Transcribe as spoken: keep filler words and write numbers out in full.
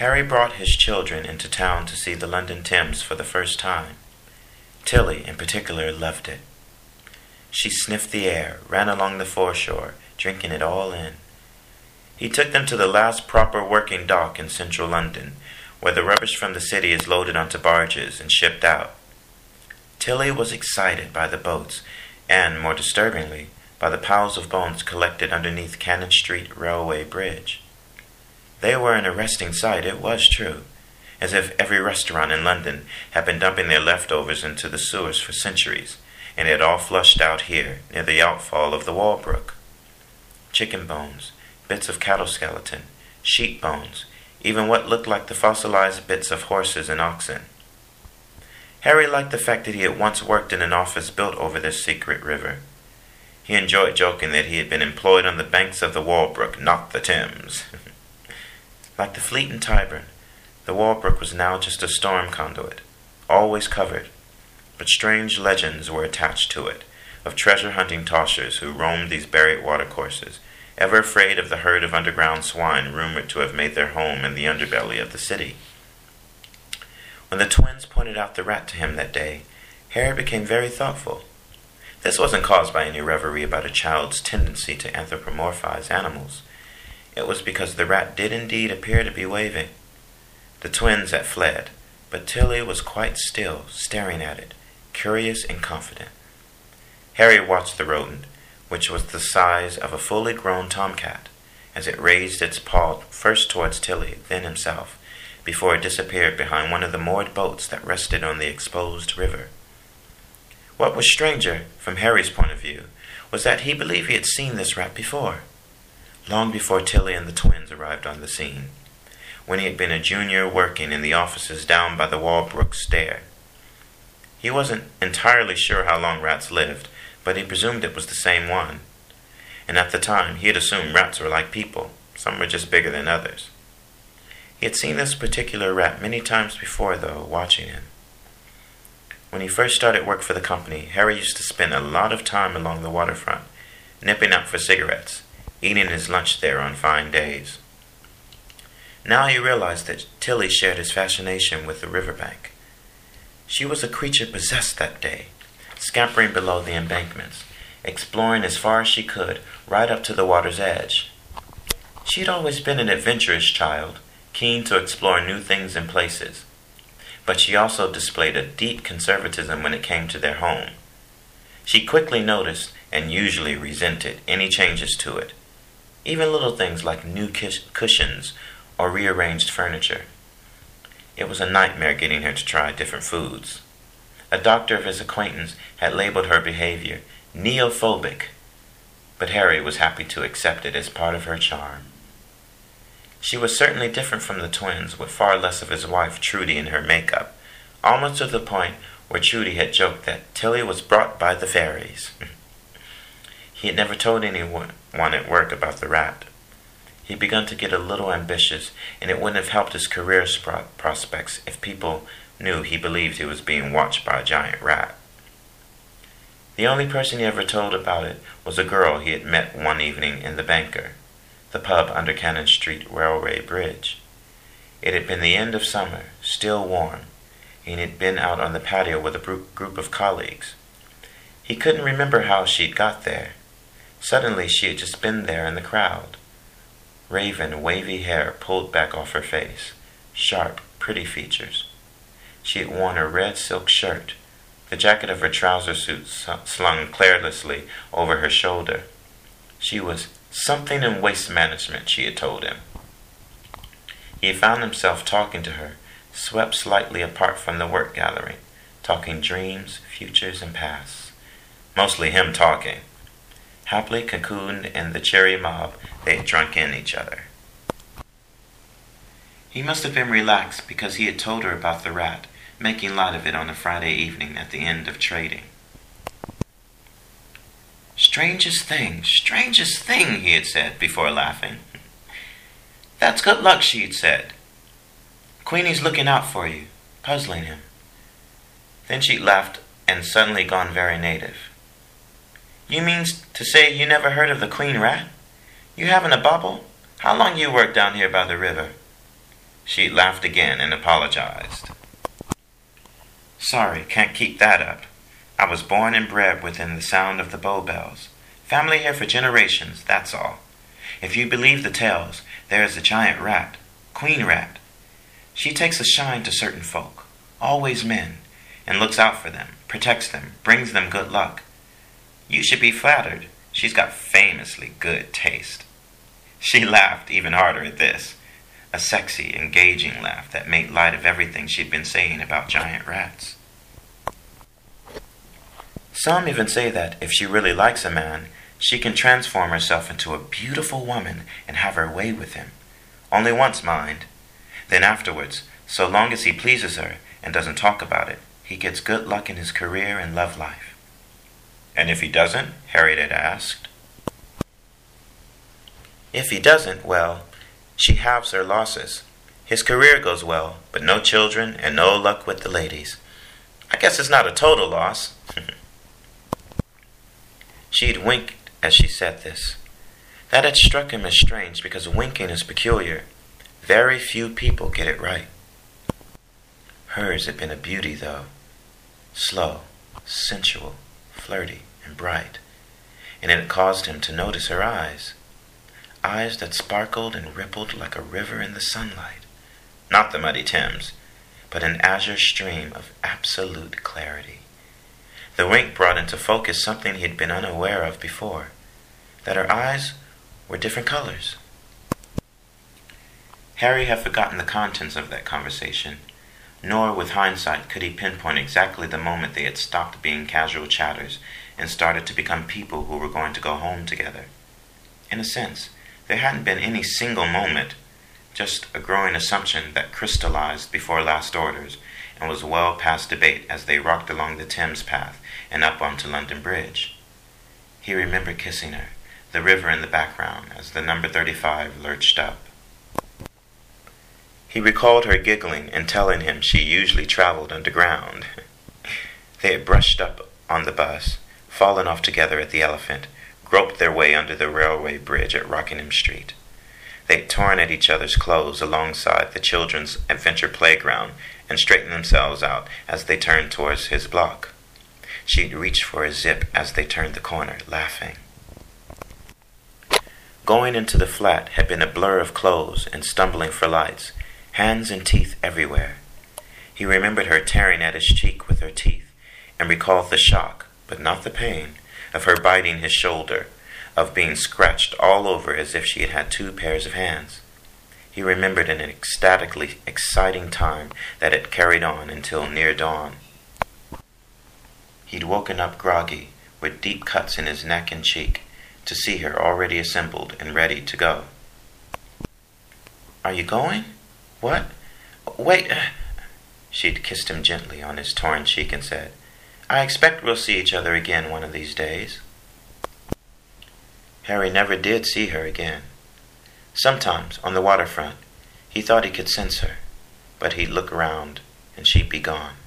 Harry brought his children into town to see the London Thames for the first time. Tilly, in particular, loved it. She sniffed the air, ran along the foreshore, drinking it all in. He took them to the last proper working dock in central London, where the rubbish from the city is loaded onto barges and shipped out. Tilly was excited by the boats, and, more disturbingly, by the piles of bones collected underneath Cannon Street Railway Bridge. They were an arresting sight, it was true, as if every restaurant in London had been dumping their leftovers into the sewers for centuries, and it all flushed out here, near the outfall of the Walbrook. Chicken bones, bits of cattle skeleton, sheep bones, even what looked like the fossilized bits of horses and oxen. Harry liked the fact that he had once worked in an office built over this secret river. He enjoyed joking that he had been employed on the banks of the Walbrook, not the Thames. Like the fleet in Tyburn, the Walbrook was now just a storm conduit, always covered, but strange legends were attached to it, of treasure-hunting toshers who roamed these buried watercourses, ever afraid of the herd of underground swine rumored to have made their home in the underbelly of the city. When the twins pointed out the rat to him that day, Harry became very thoughtful. This wasn't caused by any reverie about a child's tendency to anthropomorphize animals. It was because the rat did indeed appear to be waving. The twins had fled, but Tilly was quite still, staring at it, curious and confident. Harry watched the rodent, which was the size of a fully grown tomcat, as it raised its paw first towards Tilly, then himself, before it disappeared behind one of the moored boats that rested on the exposed river. What was stranger, from Harry's point of view, was that he believed he had seen this rat before, long before Tilly and the twins arrived on the scene, when he had been a junior working in the offices down by the Walbrook stair. He wasn't entirely sure how long rats lived, but he presumed it was the same one. And at the time, he had assumed rats were like people. Some were just bigger than others. He had seen this particular rat many times before, though, watching him. When he first started work for the company, Harry used to spend a lot of time along the waterfront, nipping out for cigarettes, eating his lunch there on fine days. Now he realized that Tilly shared his fascination with the riverbank. She was a creature possessed that day, scampering below the embankments, exploring as far as she could, right up to the water's edge. She had always been an adventurous child, keen to explore new things and places, but she also displayed a deep conservatism when it came to their home. She quickly noticed and usually resented any changes to it, even little things like new cush- cushions or rearranged furniture. It was a nightmare getting her to try different foods. A doctor of his acquaintance had labeled her behavior neophobic, but Harry was happy to accept it as part of her charm. She was certainly different from the twins, with far less of his wife Trudy in her makeup, almost to the point where Trudy had joked that Tilly was brought by the fairies. He had never told anyone at work about the rat. He'd begun to get a little ambitious, and it wouldn't have helped his career sp- prospects if people knew he believed he was being watched by a giant rat. The only person he ever told about it was a girl he had met one evening in the Banker, the pub under Cannon Street Railway Bridge. It had been the end of summer, still warm, and he'd been out on the patio with a br- group of colleagues. He couldn't remember how she'd got there. Suddenly she had just been there in the crowd. Raven, wavy hair pulled back off her face, sharp, pretty features. She had worn a red silk shirt, the jacket of her trouser suit slung carelessly over her shoulder. She was something in waste management, she had told him. He found himself talking to her, swept slightly apart from the work gathering, talking dreams, futures, and pasts. Mostly him talking. Happily cocooned in the cherry mob, they had drunk in each other. He must have been relaxed because he had told her about the rat, making light of it on a Friday evening at the end of trading. "Strangest thing, strangest thing," he had said before laughing. "That's good luck," she had said. "Queenie's looking out for you," puzzling him. Then she laughed and suddenly gone very native. "You mean to say you never heard of the Queen Rat? You haven't a bobble? How long you worked down here by the river?" She laughed again and apologized. Sorry, can't keep that up. I was born and bred within the sound of the bow bells. Family here for generations, that's all. If you believe the tales, there is a giant rat, Queen Rat. She takes a shine to certain folk, always men, and looks out for them, protects them, brings them good luck. You should be flattered. She's got famously good taste. She laughed even harder at this, a sexy, engaging laugh that made light of everything she'd been saying about giant rats. Some even say that if she really likes a man, she can transform herself into a beautiful woman and have her way with him. Only once, mind. Then afterwards, so long as he pleases her and doesn't talk about it, he gets good luck in his career and love life. And if he doesn't? Harriet had asked. If he doesn't, well, she halves her losses. His career goes well, but no children and no luck with the ladies. I guess it's not a total loss. She'd winked as she said this. That had struck him as strange because winking is peculiar. Very few people get it right. Hers had been a beauty, though. Slow, sensual, flirty, and bright. And it had caused him to notice her eyes. Eyes that sparkled and rippled like a river in the sunlight. Not the muddy Thames, but an azure stream of absolute clarity. The wink brought into focus something he had been unaware of before, that her eyes were different colors. Harry had forgotten the contents of that conversation, nor with hindsight could he pinpoint exactly the moment they had stopped being casual chatters and started to become people who were going to go home together. In a sense, there hadn't been any single moment, just a growing assumption that crystallized before last orders and was well past debate as they rocked along the Thames path and up onto London Bridge. He remembered kissing her, the river in the background, as the number thirty-five lurched up. He recalled her giggling and telling him she usually traveled underground. They had brushed up on the bus, fallen off together at the Elephant, groped their way under the railway bridge at Rockingham Street. They'd torn at each other's clothes alongside the children's adventure playground and straightened themselves out as they turned towards his block. She'd reached for his zip as they turned the corner, laughing. Going into the flat had been a blur of clothes and stumbling for lights, hands and teeth everywhere. He remembered her tearing at his cheek with her teeth and recalled the shock, but not the pain, of her biting his shoulder, of being scratched all over as if she had had two pairs of hands. He remembered an ecstatically exciting time that had carried on until near dawn. He'd woken up groggy, with deep cuts in his neck and cheek, to see her already assembled and ready to go. "Are you going? What? Wait!" She'd kissed him gently on his torn cheek and said, "I expect we'll see each other again one of these days." Harry never did see her again. Sometimes, on the waterfront, he thought he could sense her, but he'd look round and she'd be gone.